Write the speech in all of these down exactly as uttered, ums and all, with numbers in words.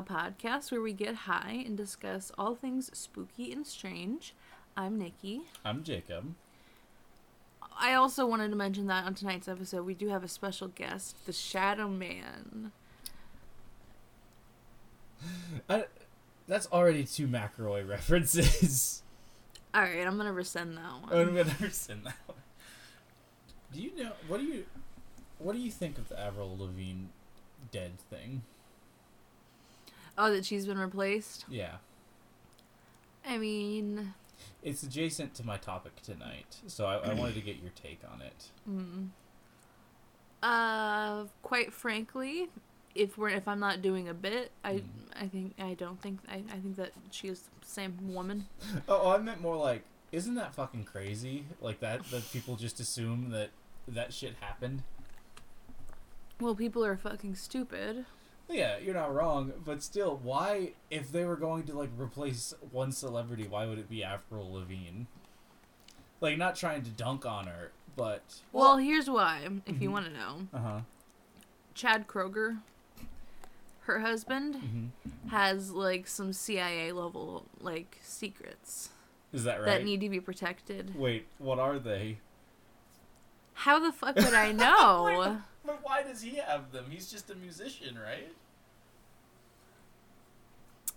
Podcast where we get high and discuss all things spooky and strange. I'm Nikki. I'm Jacob. I also wanted to mention that on tonight's episode, we do have a special guest, the Shadow Man. I, that's already two McElroy references. All right, I'm gonna rescind that one. I'm gonna rescind that one. Do you know what do you what do you think of the Avril Lavigne dead thing? Oh, that she's been replaced? Yeah. I mean... It's adjacent to my topic tonight, so I, I wanted to get your take on it. Mm. Uh, quite frankly, if we're if I'm not doing a bit, I mm. I think I don't think I, I think that she is the same woman. Oh, I meant more like, isn't that fucking crazy? Like that that people just assume that that shit happened. Well, people are fucking stupid. Yeah, you're not wrong, but still, why, if they were going to, like, replace one celebrity, why would it be Avril Lavigne? Like, not trying to dunk on her, but... Well, well here's why, if you want to know. Uh-huh. Chad Kroeger, her husband, mm-hmm. has, like, some C I A-level, like, secrets. Is that right? That need to be protected. Wait, what are they? How the fuck would I know? But why does he have them? He's just a musician, right?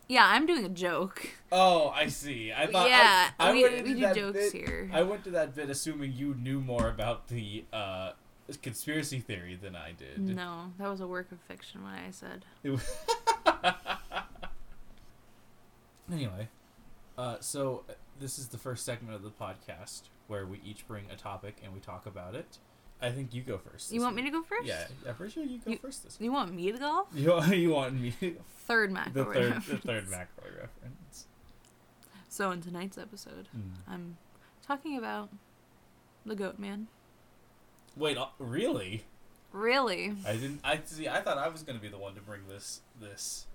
Yeah, I'm doing a joke. Oh, I see. I thought yeah, I, I we, went we do that jokes bit, here. I went to that bit assuming you knew more about the uh, conspiracy theory than I did. No, that was a work of fiction. What I said. Anyway, uh, so this is the first segment of the podcast where we each bring a topic and we talk about it. I think you go first. You want week. me to go first? Yeah, I'm pretty sure you go you, first this week. You want me to go? You, you want me to go? Third McElroy the third, reference. The third McElroy reference. So in tonight's episode, mm. I'm talking about the Goat Man. Wait, really? Really? I didn't. I see. I thought I was going to be the one to bring this. This.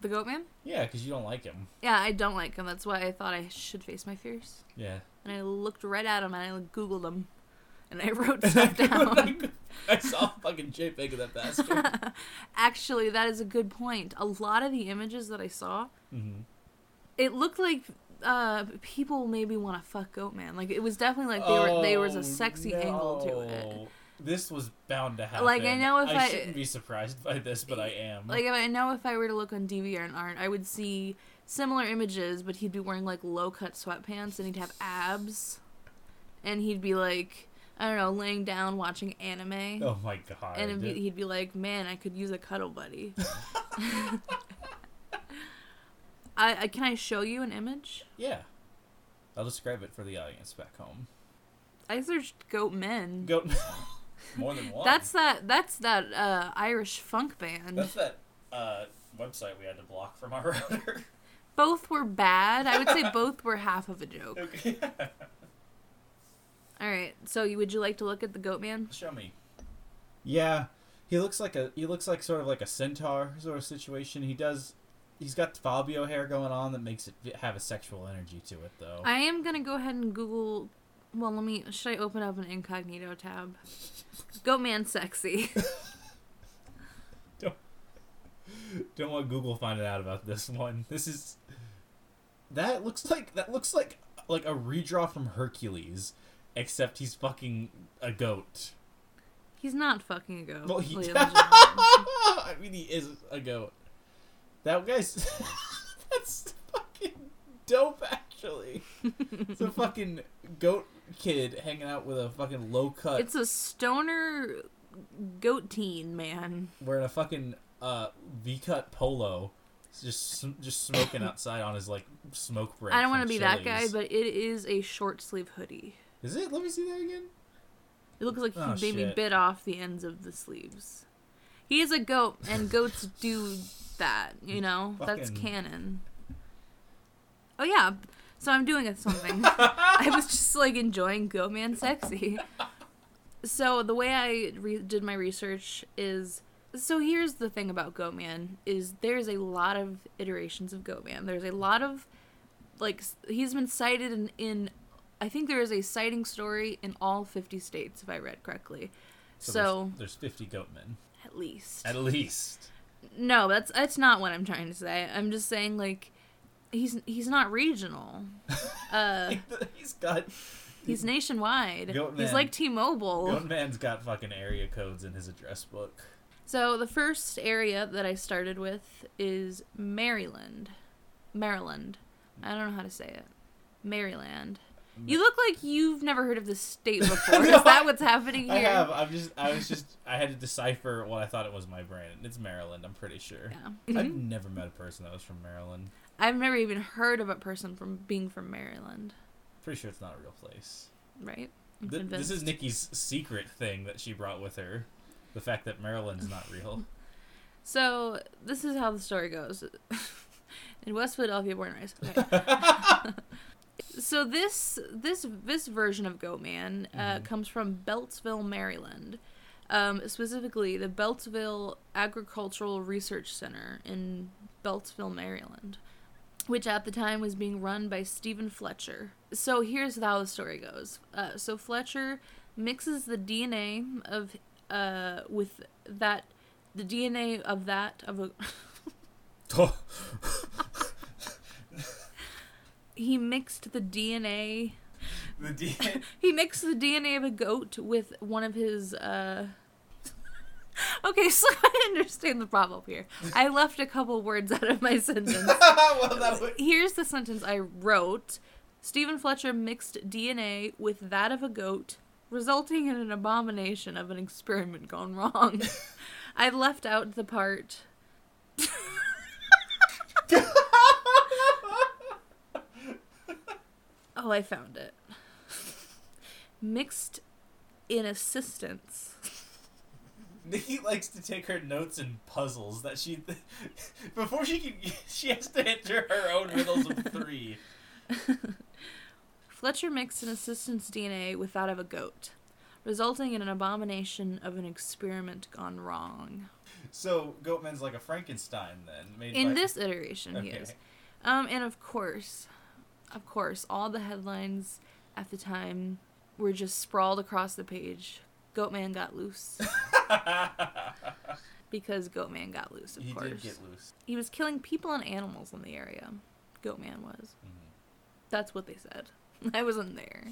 The Goat Man? Yeah, because you don't like him. Yeah, I don't like him. That's why I thought I should face my fears. Yeah. And I looked right at him and I Googled him. And I wrote stuff down. I saw a fucking JPEG of that bastard. Actually, that is a good point. A lot of the images that I saw, mm-hmm. it looked like uh, people maybe want to fuck Goat Man. Like, it was definitely like they oh, were, there was a sexy no. angle to it. This was bound to happen. Like, I know if I... I shouldn't be surprised by this, but I am. Like, I know if I were to look on DeviantArt, I would see similar images, but he'd be wearing, like, low-cut sweatpants, and he'd have abs, and he'd be, like... I don't know, laying down, watching anime. Oh, my God. And it'd be, he'd be like, man, I could use a cuddle buddy. I, I Can I show you an image? Yeah. I'll describe it for the audience back home. I searched goat men. Goat men. More than one. That's that That's that uh, Irish funk band. That's that uh, website we had to block from our router. Both were bad. I would say both were half of a joke. Okay. All right, so you, would you like to look at the Goat Man? Show me. Yeah, he looks like a he looks like sort of like a centaur sort of situation. He does, he's got the Fabio hair going on that makes it have a sexual energy to it, though. I am gonna go ahead and Google. Well, let me. Should I open up an incognito tab? Goat Man sexy. don't don't want Google finding out about this one. This is that looks like that looks like like a redraw from Hercules. Except he's fucking a goat. He's not fucking a goat. Well, he... I mean, he is a goat. That guy's... That's fucking dope, actually. It's a fucking goat kid hanging out with a fucking low cut. It's a stoner goat teen, man. Wearing a fucking uh, V-cut polo. Just just smoking outside on his, like, smoke break. I don't want to be Chili's. That guy, but it is a short sleeve hoodie. Is it? Let me see that again. It looks like he oh, maybe shit. bit off the ends of the sleeves. He is a goat, and goats do that, you know? Fucking. That's canon. Oh, yeah. So I'm doing something. I was just, like, enjoying Goat Man Sexy. So the way I re- did my research is... So here's the thing about Goat Man, is there's a lot of iterations of Goat Man. There's a lot of... Like, he's been cited in, in, I think there is a sighting story in all fifty states, if I read correctly. So, so there's, there's fifty goatmen. At least. At least. No, that's that's not what I'm trying to say. I'm just saying, like, he's he's not regional. Uh, he's got... He's nationwide. Goatman, he's like T-Mobile. Goatman's got fucking area codes in his address book. So the first area that I started with is Maryland. Maryland. I don't know how to say it. Maryland. You look like you've never heard of this state before. No, is that what's happening here? I have. I'm just, I was just, I had to decipher what I thought it was my brain. It's Maryland, I'm pretty sure. Yeah. I've never met a person that was from Maryland. I've never even heard of a person from being from Maryland. Pretty sure it's not a real place. Right? Th- this is Nikki's secret thing that she brought with her. The fact that Maryland's not real. So, this is how the story goes. In West Philadelphia, born and raised. Okay. So this this this version of Goat Man uh, mm-hmm. comes from Beltsville, Maryland, um, specifically the Beltsville Agricultural Research Center in Beltsville, Maryland, which at the time was being run by Stephen Fletcher. So here's how the story goes. Uh, so Fletcher mixes the D N A of uh with that the D N A of that of a. He mixed the D N A. The D N A. He mixed the D N A of a goat with one of his. Uh... Okay, so I understand the problem here. I left a couple words out of my sentence. Well, that would... Here's the sentence I wrote: Stephen Fletcher mixed D N A with that of a goat, resulting in an abomination of an experiment gone wrong. I left out the part. Oh, I found it. Mixed in assistance. Nikki likes to take her notes in puzzles that she... Th- Before she can... She has to enter her own riddles of three. Fletcher mixed an assistant's D N A with that of a goat, resulting in an abomination of an experiment gone wrong. So, Goatman's like a Frankenstein, then? Made in by... this iteration, okay. He is. Um, and of course... Of course, all the headlines at the time were just sprawled across the page. Goatman got loose. Because Goatman got loose, of he course. He did get loose. He was killing people and animals in the area. Goatman was. Mm-hmm. That's what they said. I wasn't there.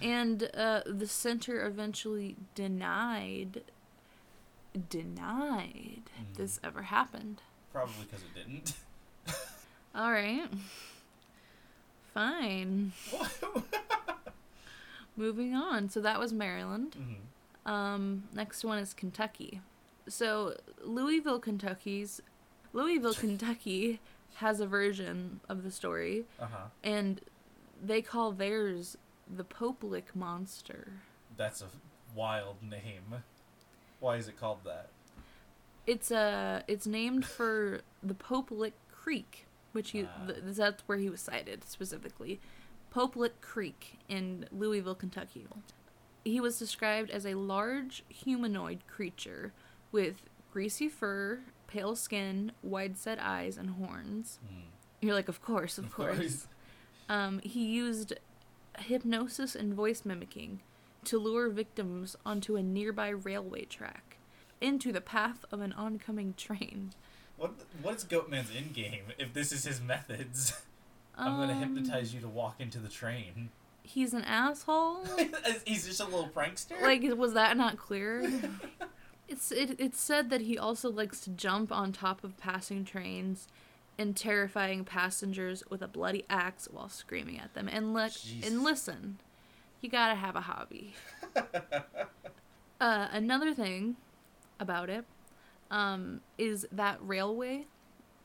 And uh, the center eventually denied, denied mm-hmm. this ever happened. Probably because it didn't. All right. Fine. Moving on. So that was Maryland. Mm-hmm. Um, next one is Kentucky. So Louisville, Kentucky's Louisville, Kentucky has a version of the story, uh-huh. and they call theirs the Pope Lick Monster. That's a wild name. Why is it called that? It's a. Uh, it's named for the Pope Lick Creek. Which he, uh, th- that's where he was sighted, specifically. Pope Lick Creek in Louisville, Kentucky. He was described as a large humanoid creature with greasy fur, pale skin, wide-set eyes, and horns. Mm. You're like, of course, of, of course. course. Um, he used hypnosis and voice mimicking to lure victims onto a nearby railway track, into the path of an oncoming train. What What's Goatman's endgame if this is his methods? I'm going to hypnotize you to walk into the train. He's an asshole? He's just a little prankster? Like, was that not clear? it's it, it's said that he also likes to jump on top of passing trains and terrifying passengers with a bloody axe while screaming at them. And, look, and listen, you gotta have a hobby. uh, another thing about it. Um, is that railway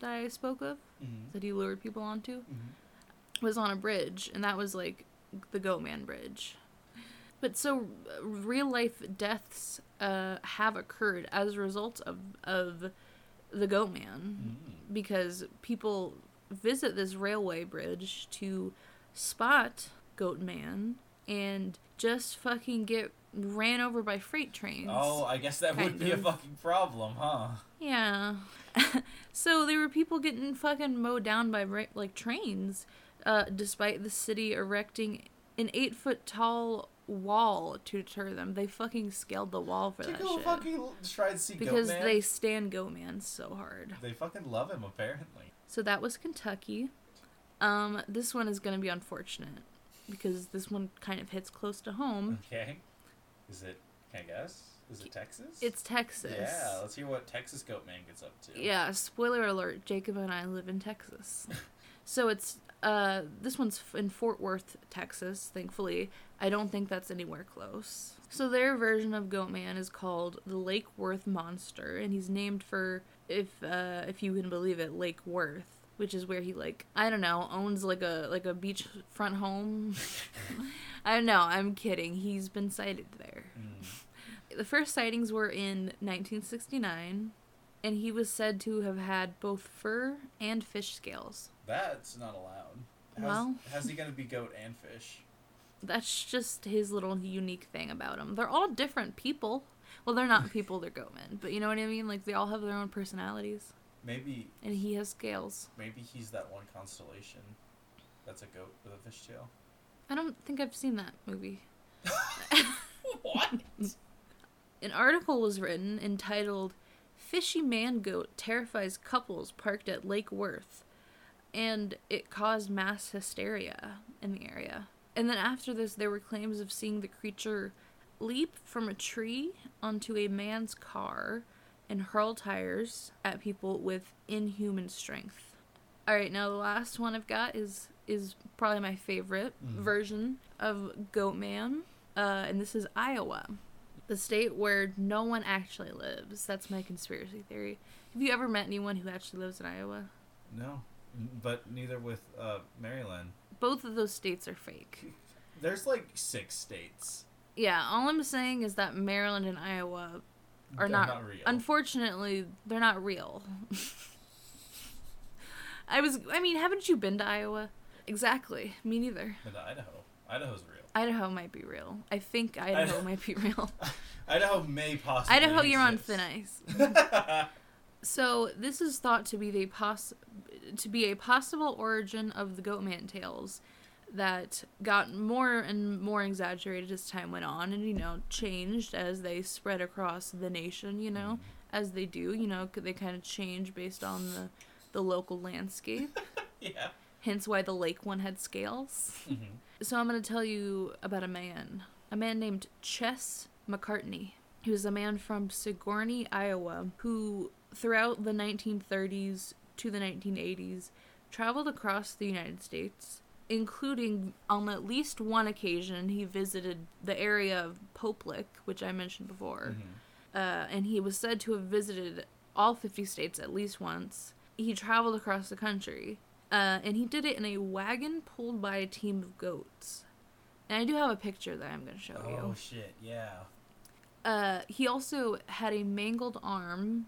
that I spoke of, mm-hmm. that he lured people onto, mm-hmm. was on a bridge, and that was, like, the Goatman Bridge. But so real life deaths uh, have occurred as a result of of the Go Man, mm. because people visit this railway bridge to spot Goat Man and just fucking get ran over by freight trains. Oh, I guess that would be a fucking problem, huh? Yeah. So there were people getting fucking mowed down by ra- like trains, uh, despite the city erecting an eight foot tall wall to deter them. They fucking scaled the wall for that shit. Fucking try to see Goat Man. Because they stand Goat Man so hard. They fucking love him, apparently. So that was Kentucky. Um, this one is going to be unfortunate because this one kind of hits close to home. Okay. Is it, can I guess? Is it Texas? It's Texas. Yeah, let's hear what Texas Goat Man gets up to. Yeah, spoiler alert, Jacob and I live in Texas. So it's, uh, this one's in Fort Worth, Texas, thankfully. I don't think that's anywhere close. So their version of Goat Man is called the Lake Worth Monster, and he's named for, if uh, if you can believe it, Lake Worth, which is where he, like, I don't know, owns, like, a like a beachfront home. I don't know, I'm kidding. He's been sighted there. Mm. The first sightings were in nineteen sixty-nine, and he was said to have had both fur and fish scales. That's not allowed. How's, well, how's he gonna be goat and fish? That's just his little unique thing about him. They're all different people. Well, they're not people, they're goat men. But you know what I mean? Like, they all have their own personalities. Maybe... And he has scales. Maybe he's that one constellation that's a goat with a fish tail. I don't think I've seen that movie. What? An article was written entitled, Fishy Man Goat Terrifies Couples Parked at Lake Worth, and it caused mass hysteria in the area. And then after this, there were claims of seeing the creature leap from a tree onto a man's car and hurl tires at people with inhuman strength. All right, now the last one I've got is is probably my favorite mm. version of Goat Man, uh, and this is Iowa, the state where no one actually lives. That's my conspiracy theory. Have you ever met anyone who actually lives in Iowa? No, but neither with uh, Maryland. Both of those states are fake. There's like six states. Yeah, all I'm saying is that Maryland and Iowa are not, not real. Unfortunately, they're not real. I was, I mean, haven't you been to Iowa? Exactly. Me neither. Been to Idaho. Idaho's real. Idaho might be real. I think Idaho, Idaho might be real. Idaho may possibly Idaho, exist. You're on thin ice. So this is thought to be the poss- to be a possible origin of the Goatman tales that got more and more exaggerated as time went on and, you know, changed as they spread across the nation, you know, mm. as they do, you know, they kind of change based on the, the local landscape. Yeah. Hence why the lake one had scales. Mm-hmm. So I'm going to tell you about a man, a man named Chess McCartney. He was a man from Sigourney, Iowa, who throughout the nineteen thirties to the nineteen eighties traveled across the United States, including on at least one occasion he visited the area of Pope Lick, which I mentioned before, mm-hmm. uh, and he was said to have visited all fifty states at least once. He traveled across the country, uh, and he did it in a wagon pulled by a team of goats. And I do have a picture that I'm going to show oh, you. Oh, shit, yeah. Uh, he also had a mangled arm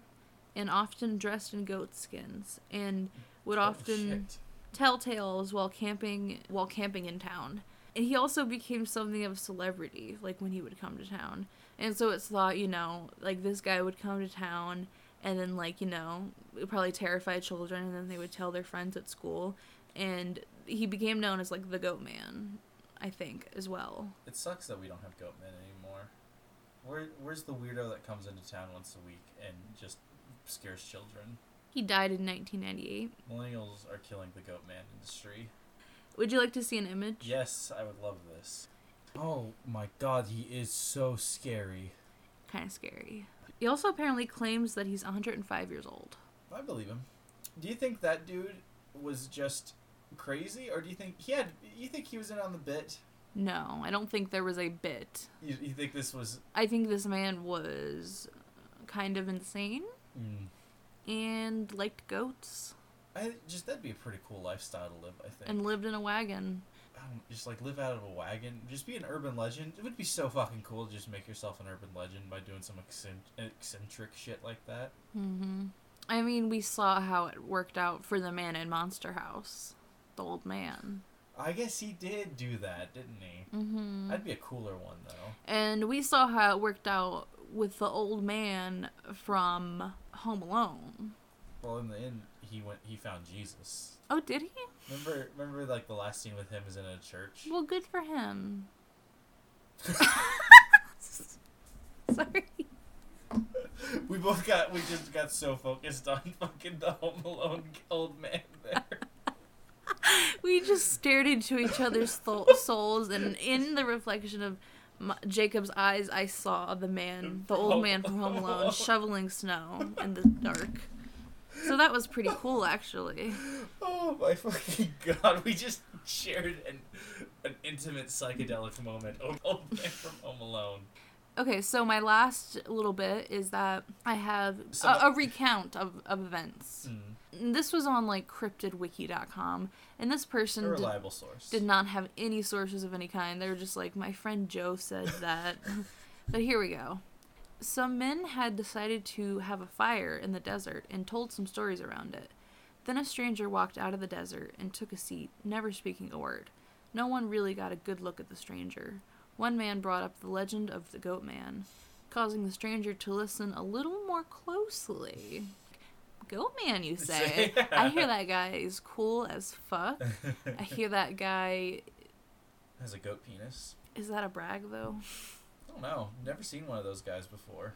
and often dressed in goat skins and would oh, often... Shit. Tell tales while camping while camping in town. And he also became something of a celebrity, like, when he would come to town. And so it's thought, you know, like, this guy would come to town and then, like, you know, probably terrify children, and then they would tell their friends at school. And he became known as, like, the Goat Man, I think, as well. It sucks that we don't have Goat Men anymore. Where, where's the weirdo that comes into town once a week and just scares children? He died in nineteen ninety-eight. Millennials are killing the goat man industry. Would you like to see an image? Yes, I would love this. Oh my god, he is so scary. Kind of scary. He also apparently claims that he's one hundred five years old. I believe him. Do you think that dude was just crazy, or do you think he had? You think he was in on the bit? No, I don't think there was a bit. You, you think this was? I think this man was kind of insane. Mm. And liked goats. I just that'd be a pretty cool lifestyle to live, I think. And lived in a wagon. I don't, just like live out of a wagon, just be an urban legend. It would be so fucking cool to just make yourself an urban legend by doing some eccentric shit like that. Mm-hmm. I mean, we saw how it worked out for the man in Monster House, the old man. I guess he did do that, didn't he? Mm-hmm. That'd be a cooler one, though. And we saw how it worked out with the old man from Home Alone. Well, in the end, he went. He found Jesus. Oh, did he? Remember, remember, like the last scene with him is in a church. Well, good for him. Sorry. We both got. We just got so focused on fucking the Home Alone old man there. We just stared into each other's th- souls, and in the reflection of my, Jacob's eyes, I saw the man, the old man from Home Alone, shoveling snow in the dark. So that was pretty cool, actually. Oh my fucking god! We just shared an an intimate psychedelic moment. Old man from Home Alone. Okay, so my last little bit is that I have so, a, a recount of, of events. Mm. This was on, like, cryptid wiki dot com, and this person a reliable did, source. did not have any sources of any kind. They were just like, my friend Joe said that. But here we go. Some men had decided to have a fire in the desert and told some stories around it. Then a stranger walked out of the desert and took a seat, never speaking a word. No one really got a good look at the stranger. One man brought up the legend of the goat man, causing the stranger to listen a little more closely. Goat man, you say? Yeah. I hear that guy is cool as fuck. I hear that guy... has a goat penis. Is that a brag, though? I don't know. Never seen one of those guys before.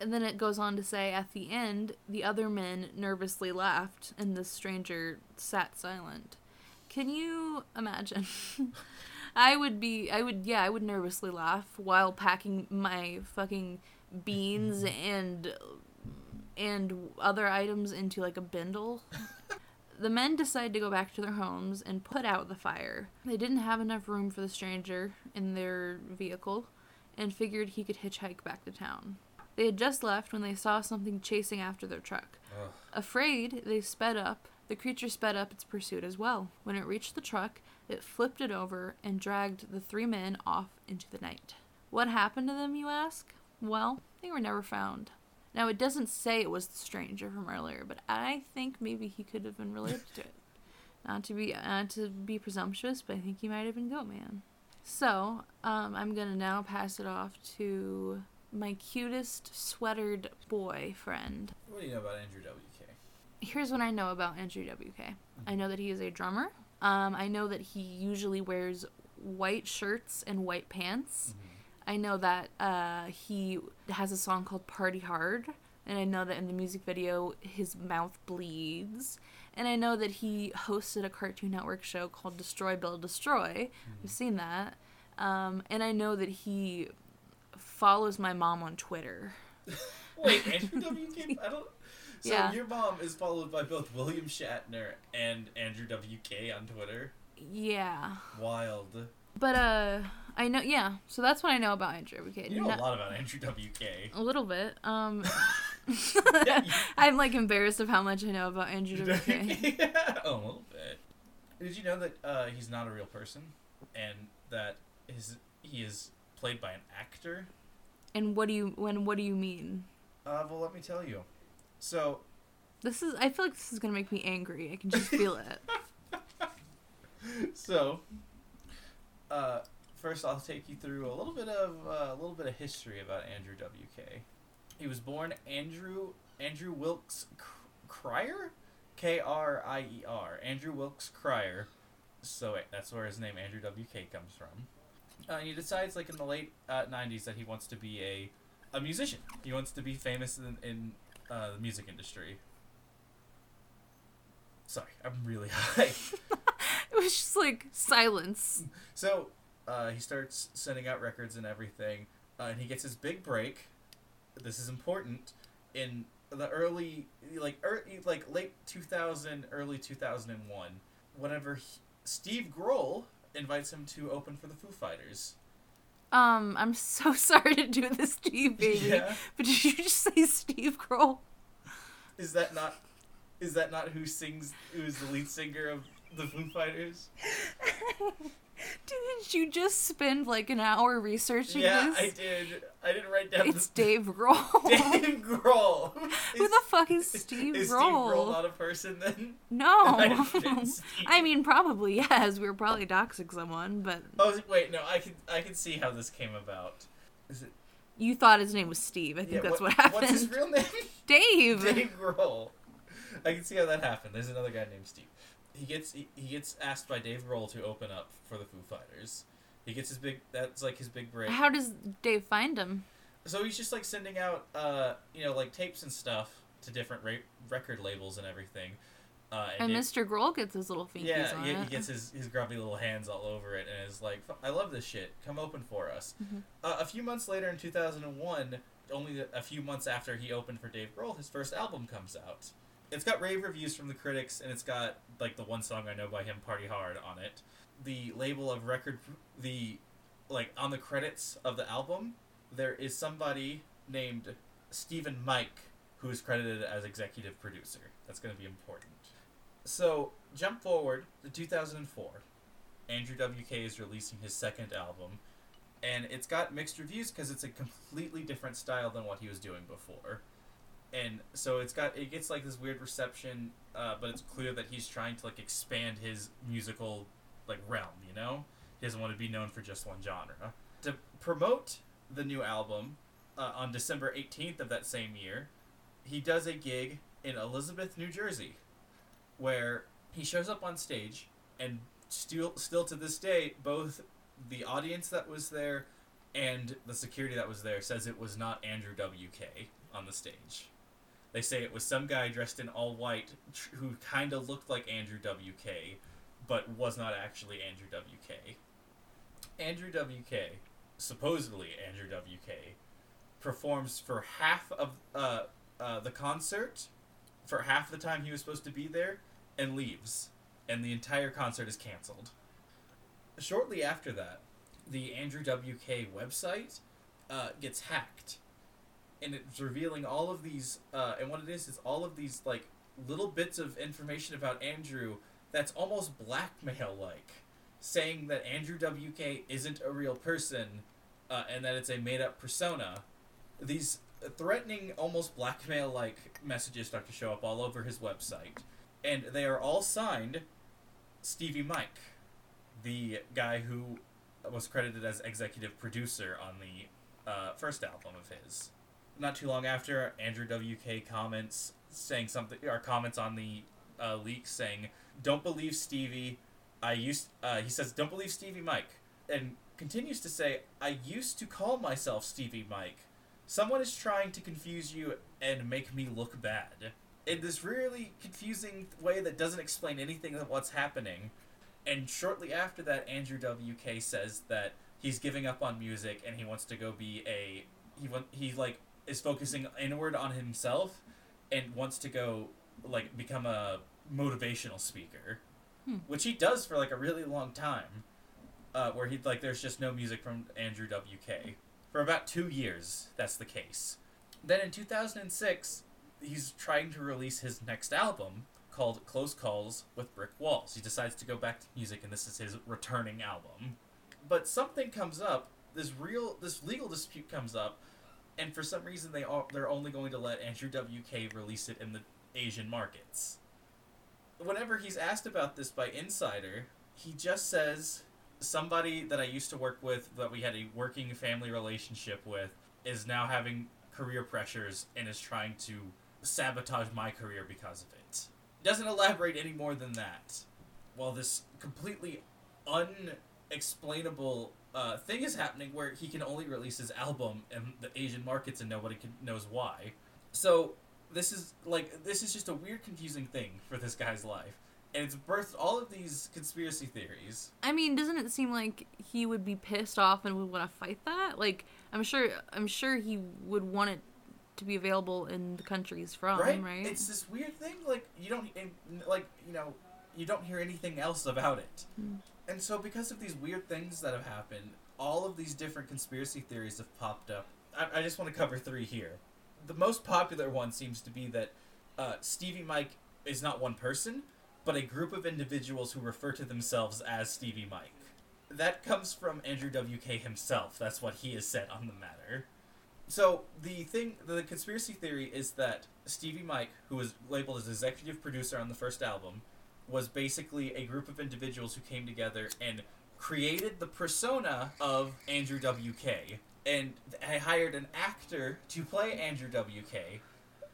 And then it goes on to say, at the end, the other men nervously laughed, and the stranger sat silent. Can you imagine... I would be, I would, yeah, I would nervously laugh while packing my fucking beans and and other items into, like, a bindle. The men decided to go back to their homes and put out the fire. They didn't have enough room for the stranger in their vehicle and figured he could hitchhike back to town. They had just left when they saw something chasing after their truck. Ugh. Afraid, they sped up. The creature sped up its pursuit as well. When it reached the truck, it flipped it over and dragged the three men off into the night. What happened to them, you ask? Well, they were never found. Now, it doesn't say it was the stranger from earlier, but I think maybe he could have been related to it. Not to be not to be presumptuous, but I think he might have been Goatman. So, um, I'm going to now pass it off to my cutest sweatered boy friend. What do you know about Andrew W K? Here's what I know about Andrew W K. I know that he is a drummer. Um, I know that he usually wears white shirts and white pants. Mm-hmm. I know that uh, he has a song called Party Hard. And I know that in the music video, his mouth bleeds. And I know that he hosted a Cartoon Network show called Destroy, Build, Destroy. Mm-hmm. I've seen that. Um, and I know that he follows my mom on Twitter. Wait, Andrew W K? I don't... So yeah. Your mom is followed by both William Shatner and Andrew W K on Twitter. Yeah. Wild. But, uh, I know, yeah. So that's what I know about Andrew W K. You know Not, a lot about Andrew W K. A little bit. Um, yeah, you... I'm, like, embarrassed of how much I know about Andrew W K. Yeah, a little bit. Did you know that uh, he's not a real person? And that his, he is played by an actor? And what do you, when, what do you mean? Uh, well, let me tell you. So, this is. I feel like this is gonna make me angry. I can just feel it. So, uh, first I'll take you through a little bit of uh, a little bit of history about Andrew W K. He was born Andrew Andrew Wilkes Crier, K R I E R. Andrew Wilkes Crier. So that's where his name Andrew W K comes from. Uh, and he decides, like in the late uh, nineties, that he wants to be a a musician. He wants to be famous in. in Uh, the music industry. Sorry, I'm really high. It was just like silence. So uh, he starts sending out records and everything, uh, and he gets his big break. This is important in the early, like early, like late two thousand, early two thousand one. Whenever he, Steve Grohl invites him to open for the Foo Fighters. Um, I'm so sorry to do this to you, baby. Yeah. But did you just say Steve Grohl? Is that not, is that not who sings, who is the lead singer of the Foo Fighters. Didn't you just spend like an hour researching yeah, this? Yeah, I did. I didn't write down. It's the... Dave Grohl. Dave Grohl. Who the fuck is Steve Grohl? Is Steve Grohl not a person then? No. I, I mean, probably yes. We were probably doxing someone, but. Oh wait, no. I can I can see how this came about. Is it? You thought his name was Steve. I think yeah, that's what, what happened. What's his real name? Dave. Dave Grohl. I can see how that happened. There's another guy named Steve. He gets he, he gets asked by Dave Grohl to open up for the Foo Fighters. He gets his big that's like his big break. How does Dave find him? So he's just like sending out uh you know like tapes and stuff to different ra- record labels and everything. Uh, and and it, Mister Grohl gets his little fingies yeah, on he, it. Yeah, he gets his, his grubby little hands all over it and is like, I love this shit. Come open for us. Mm-hmm. Uh, a few months later in two thousand one, only a few months after he opened for Dave Grohl, his first album comes out. It's got rave reviews from the critics, and it's got, like, the one song I know by him, Party Hard, on it. The label of record, the, like, on the credits of the album, there is somebody named Stephen Mike, who is credited as executive producer. That's going to be important. So, jump forward to two thousand four. Andrew W K is releasing his second album, and it's got mixed reviews because it's a completely different style than what he was doing before. And so it's got it gets like this weird reception, uh, but it's clear that he's trying to like expand his musical like realm, you know? He doesn't want to be known for just one genre. To promote the new album, uh, on December eighteenth of that same year, he does a gig in Elizabeth, New Jersey, where he shows up on stage and still still to this day, both the audience that was there and the security that was there says it was not Andrew W K on the stage. They say it was some guy dressed in all white tr- who kind of looked like Andrew W K, but was not actually Andrew W K. Andrew W K, supposedly Andrew W K, performs for half of uh, uh, the concert, for half the time he was supposed to be there, and leaves. And the entire concert is canceled. Shortly after that, the Andrew W K website uh, gets hacked. And it's revealing all of these, uh, and what it is is all of these, like, little bits of information about Andrew that's almost blackmail-like, saying that Andrew W K isn't a real person, uh, and that it's a made-up persona. These threatening, almost blackmail-like messages start to show up all over his website. And they are all signed Stevie Mike, the guy who was credited as executive producer on the uh, first album of his. Not too long after, Andrew W K comments saying something, or comments on the uh, leak saying, "Don't believe Stevie." I used. Uh, he says, "Don't believe Stevie Mike," and continues to say, "I used to call myself Stevie Mike. Someone is trying to confuse you and make me look bad." In this really confusing way that doesn't explain anything of what's happening. And shortly after that, Andrew W K says that he's giving up on music and he wants to go be a. He want. He like. is focusing inward on himself and wants to go, like, become a motivational speaker. Hmm. Which he does for, like, a really long time. Uh, where he'd, like, there's just no music from Andrew W K. For about two years, that's the case. Then in two thousand six, he's trying to release his next album called Close Calls with Brick Walls. He decides to go back to music, and this is his returning album. But something comes up, this real, this legal dispute comes up, and for some reason, they are, they're only going to let Andrew W K release it in the Asian markets. Whenever he's asked about this by Insider, he just says, somebody that I used to work with, that we had a working family relationship with, is now having career pressures and is trying to sabotage my career because of it. Doesn't elaborate any more than that. While this completely unexplainable Uh, thing is happening where he can only release his album in the Asian markets and nobody can, knows why. So this is like this is just a weird, confusing thing for this guy's life, and it's birthed all of these conspiracy theories. I mean, doesn't it seem like he would be pissed off and would want to fight that? Like, I'm sure, I'm sure he would want it to be available in the country he's from, right? right? It's this weird thing. Like you don't, like you know, you don't hear anything else about it. Mm. And so because of these weird things that have happened, all of these different conspiracy theories have popped up. I, I just want to cover three here. The most popular one seems to be that uh, Stevie Mike is not one person, but a group of individuals who refer to themselves as Stevie Mike. That comes from Andrew W K himself. That's what he has said on the matter. So, the thing, the conspiracy theory is that Stevie Mike, who was labeled as executive producer on the first album, was basically a group of individuals who came together and created the persona of Andrew W K. And I hired an actor to play Andrew W K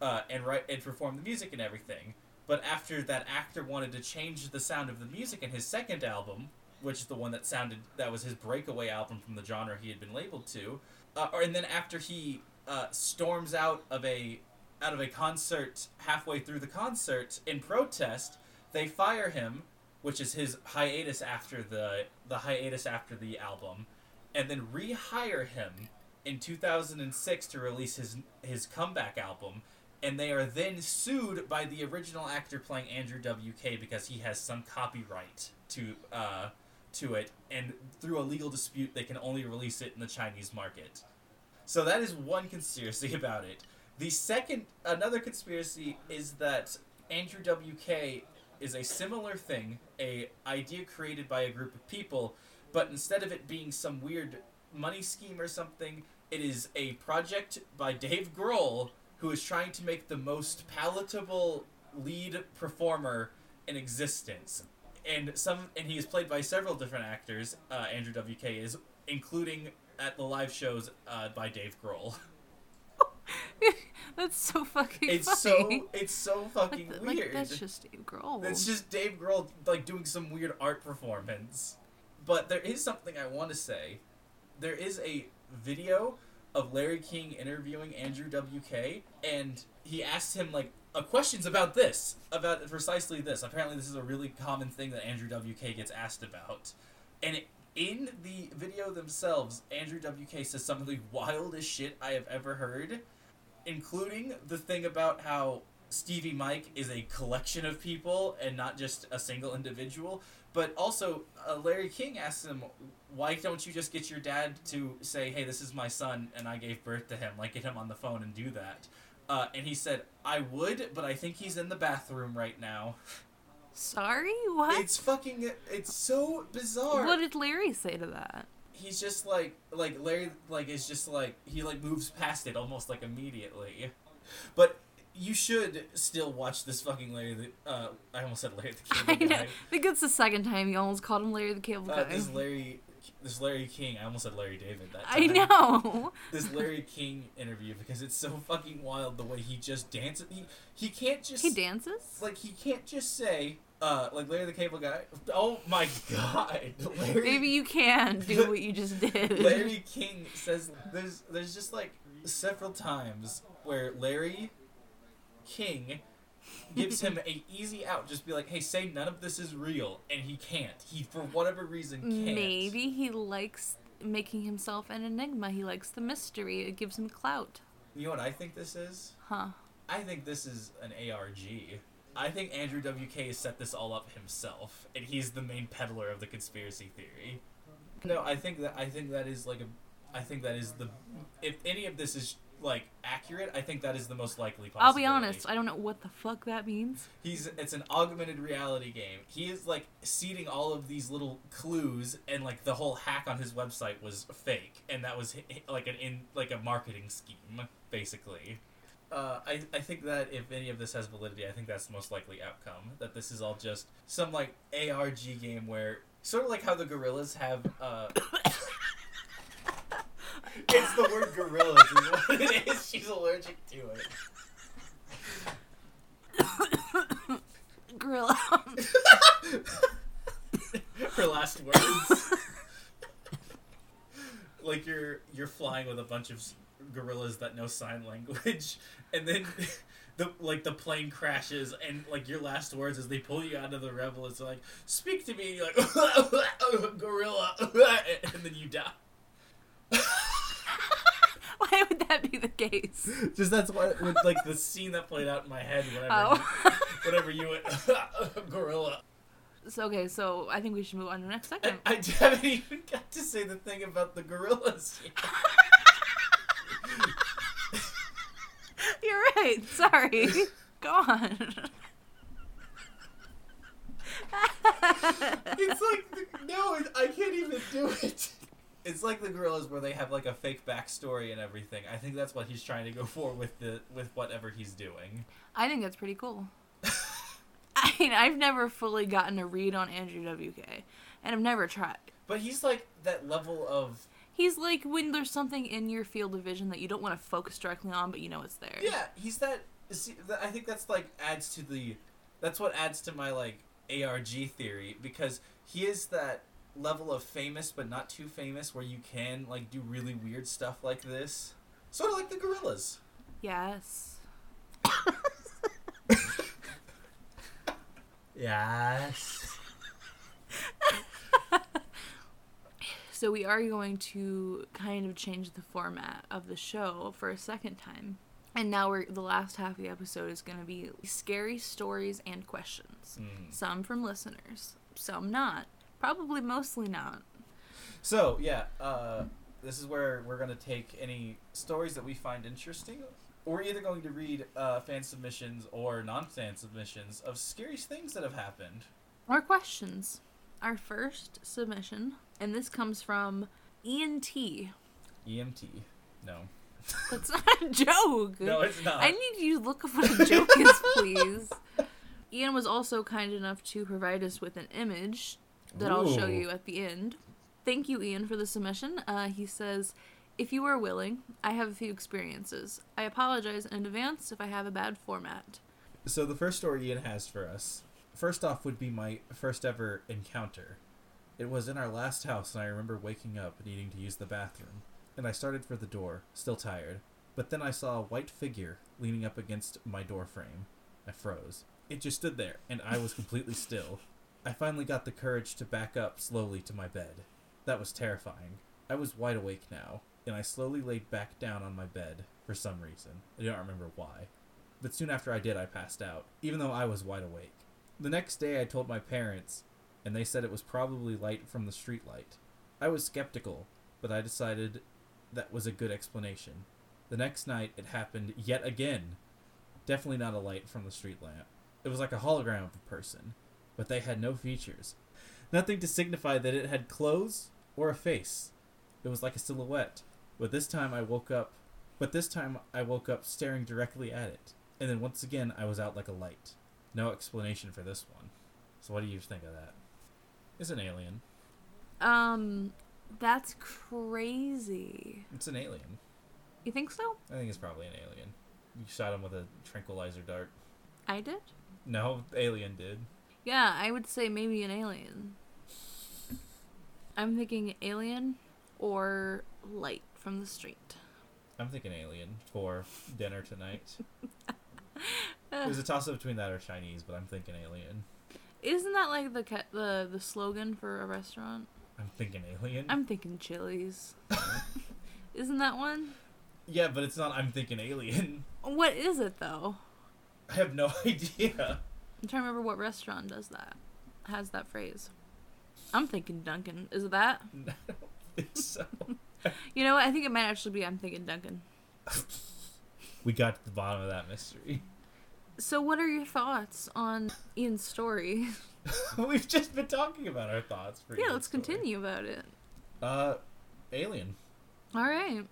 uh, and write and perform the music and everything. But after that actor wanted to change the sound of the music in his second album, which is the one that sounded, that was his breakaway album from the genre he had been labeled to, uh, or, and then after he uh, storms out of a out of a concert halfway through the concert in protest, they fire him, which is his hiatus after the the hiatus after the album, and then rehire him in two thousand six to release his his comeback album, and they are then sued by the original actor playing Andrew W K because he has some copyright to uh, to it, and through a legal dispute they can only release it in the Chinese market. So that is one conspiracy about it. The second, another conspiracy is that Andrew W K is a similar thing, a idea created by a group of people, but instead of it being some weird money scheme or something, it is a project by Dave Grohl, who is trying to make the most palatable lead performer in existence. And some, and he is played by several different actors, uh, Andrew W K is, including at the live shows uh, by Dave Grohl. That's so fucking it's funny. so it's so fucking like the, weird. Like, that's just Dave Grohl. That's just Dave Grohl like doing some weird art performance. But there is something I want to say. There is a video of Larry King interviewing Andrew W K, and he asks him like uh, questions about this, about precisely this. Apparently, this is a really common thing that Andrew W K gets asked about. And it, in the video themselves, Andrew W K says some of the wildest shit I have ever heard, including the thing about how Stevie Mike is a collection of people and not just a single individual. But also, uh, Larry King asks him, why don't you just get your dad to say, hey, this is my son, and I gave birth to him, like get him on the phone and do that. Uh, and he said, I would, but I think he's in the bathroom right now. Sorry? What? It's fucking, it's so bizarre. What did Larry say to that? He's just like, like Larry, like, is just like, he like moves past it almost like immediately. But you should still watch this fucking Larry the, uh, I almost said Larry the Cable I Guy. Know. I think it's the second time you almost called him Larry the Cable Guy. Uh, this Larry, this Larry King, I almost said Larry David that time. I know! This Larry King interview, because it's so fucking wild the way he just dances. He, he can't just... He dances? Like, he can't just say, uh, like Larry the Cable Guy. Oh my god! Larry, maybe you can do what you just did. Larry King says, there's, there's just like several times where Larry King gives him a easy out, just be like, hey, say none of this is real, and he can't. He, for whatever reason, can't. Maybe he likes making himself an enigma. He likes the mystery. It gives him clout. You know what I think this is? Huh. I think this is an A R G. I think Andrew W K has set this all up himself, and he's the main peddler of the conspiracy theory. No, I think that I think that is like a I think that is the if any of this is like accurate, I think that is the most likely possibility. I'll be honest, I don't know what the fuck that means. He's it's an augmented reality game. He is like seeding all of these little clues, and like the whole hack on his website was fake, and that was like an in like a marketing scheme basically. Uh, I I think that if any of this has validity, I think that's the most likely outcome. That this is all just some like A R G game where sort of like how the gorillas have uh it's the word gorillas is what it is. She's allergic to it. Gorilla. Her last words. Like you're you're flying with a bunch of gorillas that know sign language, and then the like the plane crashes, and like your last words as they pull you out of the rubble is like, speak to me, and you're like gorilla, and then you die. Why would that be the case? Just that's what with like the scene that played out in my head whenever oh. whenever you went gorilla. So okay, so I think we should move on to the next segment. I, I haven't even got to say the thing about the gorillas yet. You're right. Sorry. Go on. It's like, no, I can't even do it. It's like the Gorillas where they have like a fake backstory and everything. I think that's what he's trying to go for with the with whatever he's doing. I think that's pretty cool. I mean, I've never fully gotten a read on Andrew W K, and I've never tried. But he's like that level of... He's like when there's something in your field of vision that you don't want to focus directly on, but you know it's there. Yeah, he's that... See, I think that's like adds to the... That's what adds to my like A R G theory, because he is that... level of famous but not too famous where you can like do really weird stuff like this, sort of like the Gorillas. Yes. Yes. So we are going to kind of change the format of the show for a second time, and now we're the last half of the episode is going to be scary stories and questions. mm. Some from listeners, some not. Probably mostly not. So, yeah, uh, this is where we're going to take any stories that we find interesting. We're either going to read uh, fan submissions or non-fan submissions of scary things that have happened. Or questions. Our first submission, and this comes from Ian T. Ian T. No. That's not a joke. No, it's not. I need you to look up what a joke is, please. Ian was also kind enough to provide us with an image that I'll show you at the end. Thank you, Ian, for the submission. Uh, he says, if you are willing, I have a few experiences. I apologize in advance if I have a bad format. So the first story Ian has for us, first off, would be my first ever encounter. It was in our last house, and I remember waking up and needing to use the bathroom. And I started for the door, still tired. But then I saw a white figure leaning up against my door frame. I froze. It just stood there, and I was completely still. I finally got the courage to back up slowly to my bed. That was terrifying. I was wide awake now, and I slowly laid back down on my bed for some reason. I don't remember why. But soon after I did, I passed out, even though I was wide awake. The next day, I told my parents, and they said it was probably light from the streetlight. I was skeptical, but I decided that was a good explanation. The next night, it happened yet again. Definitely not a light from the street lamp. It was like a hologram of a person. But they had no features. Nothing to signify that it had clothes or a face. It was like a silhouette. But this time I woke up but this time I woke up staring directly at it. And then once again I was out like a light. No explanation for this one. So what do you think of that? It's an alien. Um that's crazy. It's an alien. You think so? I think it's probably an alien. You shot him with a tranquilizer dart. I did? No, the alien did. Yeah, I would say maybe an alien. I'm thinking alien or light from the street. I'm thinking alien for dinner tonight. There's a toss-up between that or Chinese, but I'm thinking alien. Isn't that like the ca- the the slogan for a restaurant? I'm thinking alien. I'm thinking Chili's. Isn't that one? Yeah, but it's not I'm thinking alien. What is it, though? I have no idea. I'm trying to remember what restaurant does that. Has that phrase. I'm thinking Dunkin'. Is it that? I don't think so. You know what? I think it might actually be I'm thinking Dunkin'. We got to the bottom of that mystery. So what are your thoughts on Ian's story? We've just been talking about our thoughts. For yeah, Ian's let's story. Continue about it. Uh, alien. All right.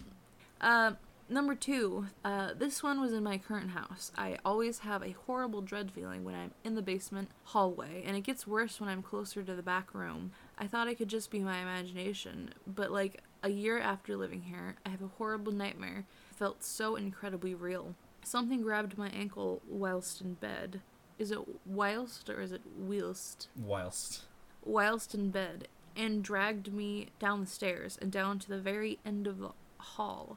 Uh, Number two, uh, this one was in my current house. I always have a horrible dread feeling when I'm in the basement hallway, and it gets worse when I'm closer to the back room. I thought it could just be my imagination, but like a year after living here, I have a horrible nightmare. It felt so incredibly real. Something grabbed my ankle whilst in bed. Is it whilst or is it whilst? Whilst. Whilst in bed, and dragged me down the stairs and down to the very end of the hall.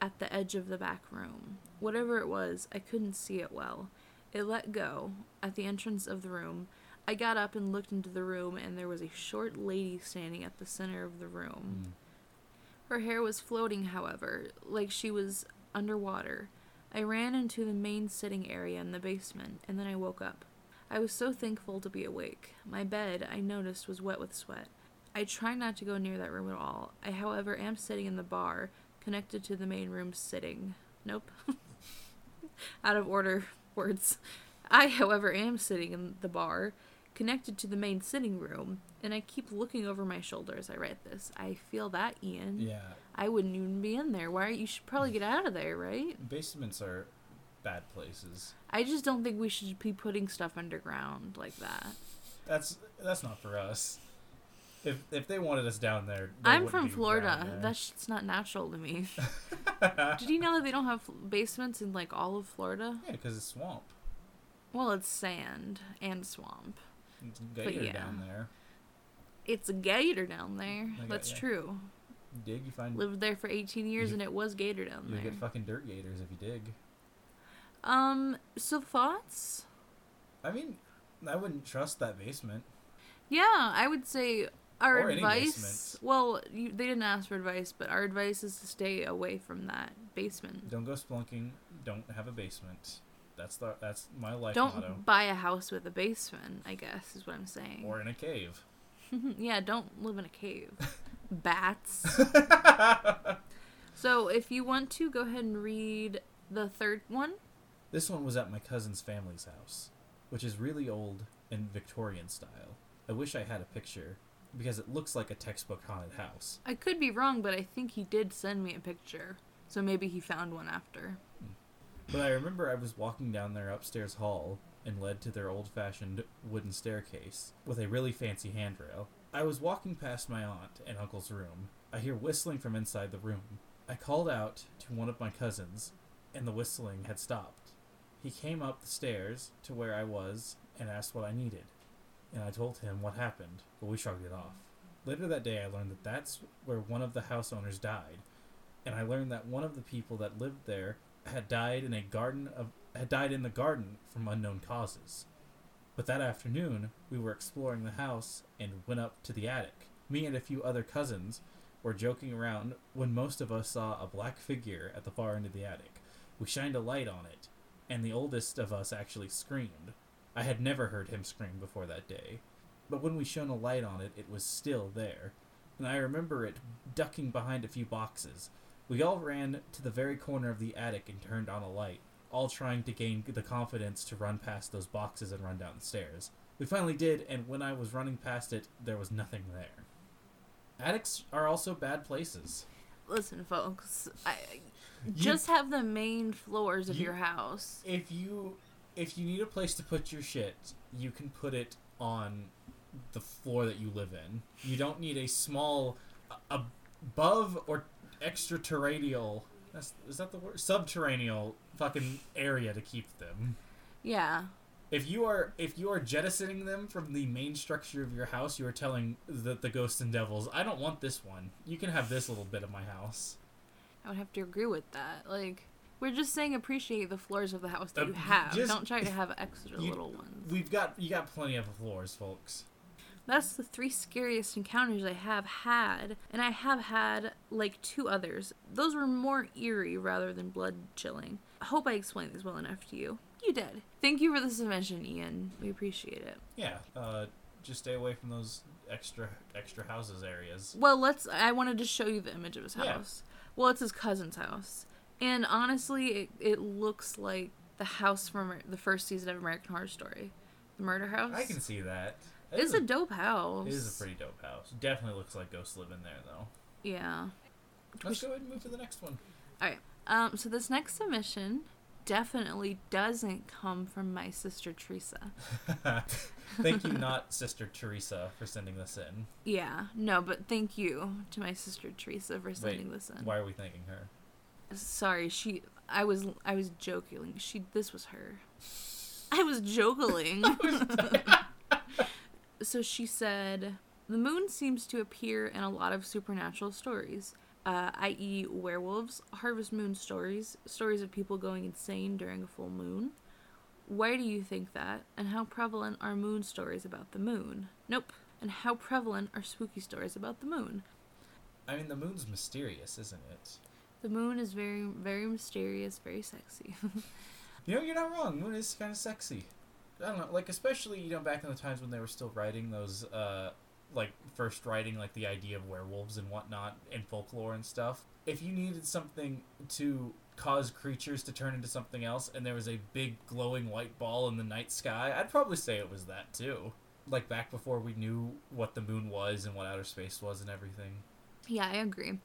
At the edge of the back room. Whatever it was, I couldn't see it well. It let go at the entrance of the room. I got up and looked into the room, and there was a short lady standing at the center of the room. Mm. Her hair was floating, however, like she was underwater. I ran into the main sitting area in the basement, and then I woke up. I was so thankful to be awake. My bed, I noticed, was wet with sweat. I try not to go near that room at all. I, however, am sitting in the bar, connected to the main room sitting. Nope. Out of order words. I, however, am sitting in the bar, connected to the main sitting room, and I keep looking over my shoulder as I write this. I feel that, Ian. Yeah. I wouldn't even be in there. Why? You should probably get out of there, right? Basements are bad places. I just don't think we should be putting stuff underground like that. That's that's not for us. If if they wanted us down there, they I'm from be Florida. That shit's not natural to me. Did you know that they don't have basements in like all of Florida? Yeah, because it's swamp. Well, it's sand and swamp. It's a gator but, yeah. down there. It's a gator down there. Got, That's yeah. true. You dig, you find lived there for eighteen years, you, and it was gator down you there. You get fucking dirt gators if you dig. Um. So thoughts? I mean, I wouldn't trust that basement. Yeah, I would say our or advice. Well, you, they didn't ask for advice, but our advice is to stay away from that basement. Don't go splunking. Don't have a basement. That's the that's my life don't motto. Don't buy a house with a basement, I guess, is what I'm saying. Or in a cave. Yeah, don't live in a cave. Bats. So if you want to, go ahead and read the third one. This one was at my cousin's family's house, which is really old and Victorian style. I wish I had a picture, because it looks like a textbook haunted house. I could be wrong, but I think he did send me a picture, so maybe he found one after. Hmm. But I remember I was walking down their upstairs hall and led to their old-fashioned wooden staircase with a really fancy handrail. I was walking past my aunt and uncle's room. I hear whistling from inside the room. I called out to one of my cousins, and the whistling had stopped. He came up the stairs to where I was and asked what I needed, and I told him what happened, but we shrugged it off. Later that day, I learned that that's where one of the house owners died, and I learned that one of the people that lived there had died in a garden of had died in the garden from unknown causes. But that afternoon, we were exploring the house and went up to the attic. Me and a few other cousins were joking around when most of us saw a black figure at the far end of the attic. We shined a light on it, and the oldest of us actually screamed. I had never heard him scream before that day, but when we shone a light on it, it was still there, and I remember it ducking behind a few boxes. We all ran to the very corner of the attic and turned on a light, all trying to gain the confidence to run past those boxes and run down the stairs. We finally did, and when I was running past it, there was nothing there. Attics are also bad places. Listen, folks, I you, just have the main floors of you, your house. If you if you need a place to put your shit, you can put it on the floor that you live in. You don't need a small uh, above or extraterrestrial, that's, is that the word? Subterranean fucking area to keep them. Yeah. If you are if you are jettisoning them from the main structure of your house, you are telling the, the ghosts and devils, I don't want this one. You can have this little bit of my house. I would have to agree with that. Like, we're just saying appreciate the floors of the house that uh, you have. Just, don't try to have extra you, little ones. We've got you got plenty of floors, folks. That's the three scariest encounters I have had, and I have had, like, two others. Those were more eerie rather than blood-chilling. I hope I explained this well enough to you. You did. Thank you for the submission, Ian. We appreciate it. Yeah, uh, just stay away from those extra extra houses areas. Well, let's, I wanted to show you the image of his house. Yeah. Well, it's his cousin's house. And honestly, it, it looks like the house from the first season of American Horror Story. The murder house. I can see that. It's a dope house. It is a pretty dope house. Definitely looks like ghosts live in there, though. Yeah. Let's go ahead and move to the next one. All right. Um, so this next submission definitely doesn't come from my sister, Teresa. Thank you, not Sister Teresa, for sending this in. Yeah. No, but thank you to my sister, Teresa, for sending Wait, this in. Why are we thanking her? Sorry. She. I was I was joking. She. This was her. I was joking. So she said, the moon seems to appear in a lot of supernatural stories, uh, that is werewolves, harvest moon stories, stories of people going insane during a full moon. Why do you think that? And how prevalent are moon stories about the moon? Nope. And how prevalent are spooky stories about the moon? I mean, the moon's mysterious, isn't it? The moon is very, very mysterious, very sexy. You know, you're not wrong. Moon is kind of sexy. I don't know, like, especially, you know, back in the times when they were still writing those, uh, like, first writing, like, the idea of werewolves and whatnot and folklore and stuff. If you needed something to cause creatures to turn into something else and there was a big glowing white ball in the night sky, I'd probably say it was that, too. like back before we knew what the moon was and what outer space was and everything. Yeah, I agree.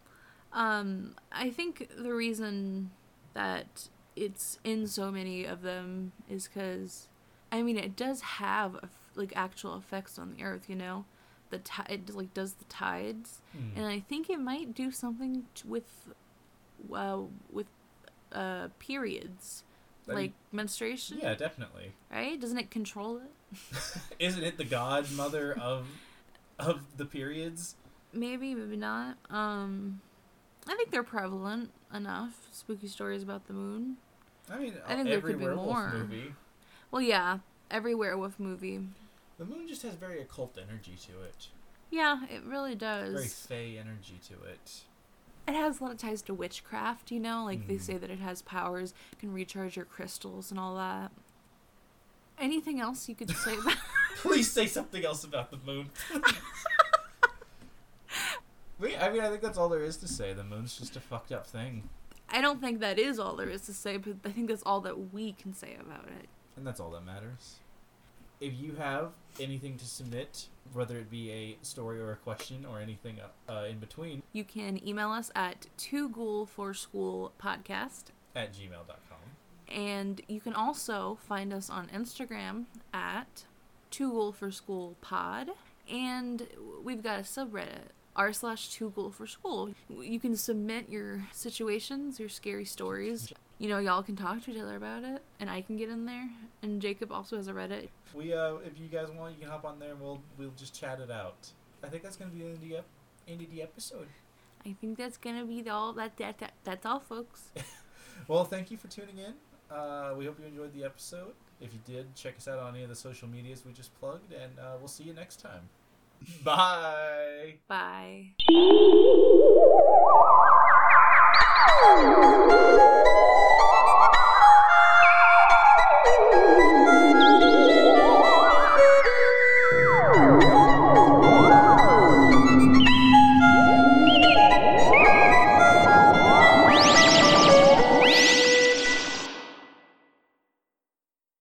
Um, I think the reason that it's in so many of them is because, I mean, it does have like actual effects on the Earth, you know, the t- it like does the tides, mm. and I think it might do something t- with, uh, with, uh, periods. I like mean, menstruation? Yeah, definitely. Right? Doesn't it control it? Isn't it the godmother of of the periods? Maybe, maybe not. Um, I think they're prevalent enough. Spooky stories about the moon. I mean, I think every there could be werewolf more. Movie. Well, yeah. Every werewolf movie. The moon just has very occult energy to it. Yeah, it really does. It's very fae energy to it. It has a lot of ties to witchcraft, you know? Like, mm. they say that it has powers, can recharge your crystals and all that. Anything else you could say about Please say something else about the moon. Wait, I mean, I think that's all there is to say. The moon's just a fucked up thing. I don't think that is all there is to say, but I think that's all that we can say about it. And that's all that matters. If you have anything to submit, whether it be a story or a question or anything uh, in between, you can email us at two ghoul for school podcast at gmail dot com. And you can also find us on Instagram at two ghoul for school pod. And we've got a subreddit, r slash two ghoul for school. You can submit your situations, your scary stories. You know, y'all can talk to each other about it, and I can get in there, and Jacob also has a Reddit. We, uh, if you guys want, you can hop on there, and we'll we'll just chat it out. I think that's gonna be the end of the, ep- end of the episode. I think that's gonna be the all that that, that that's all, folks. Well, thank you for tuning in. Uh, we hope you enjoyed the episode. If you did, check us out on any of the social medias we just plugged, and uh, we'll see you next time. Bye. Bye.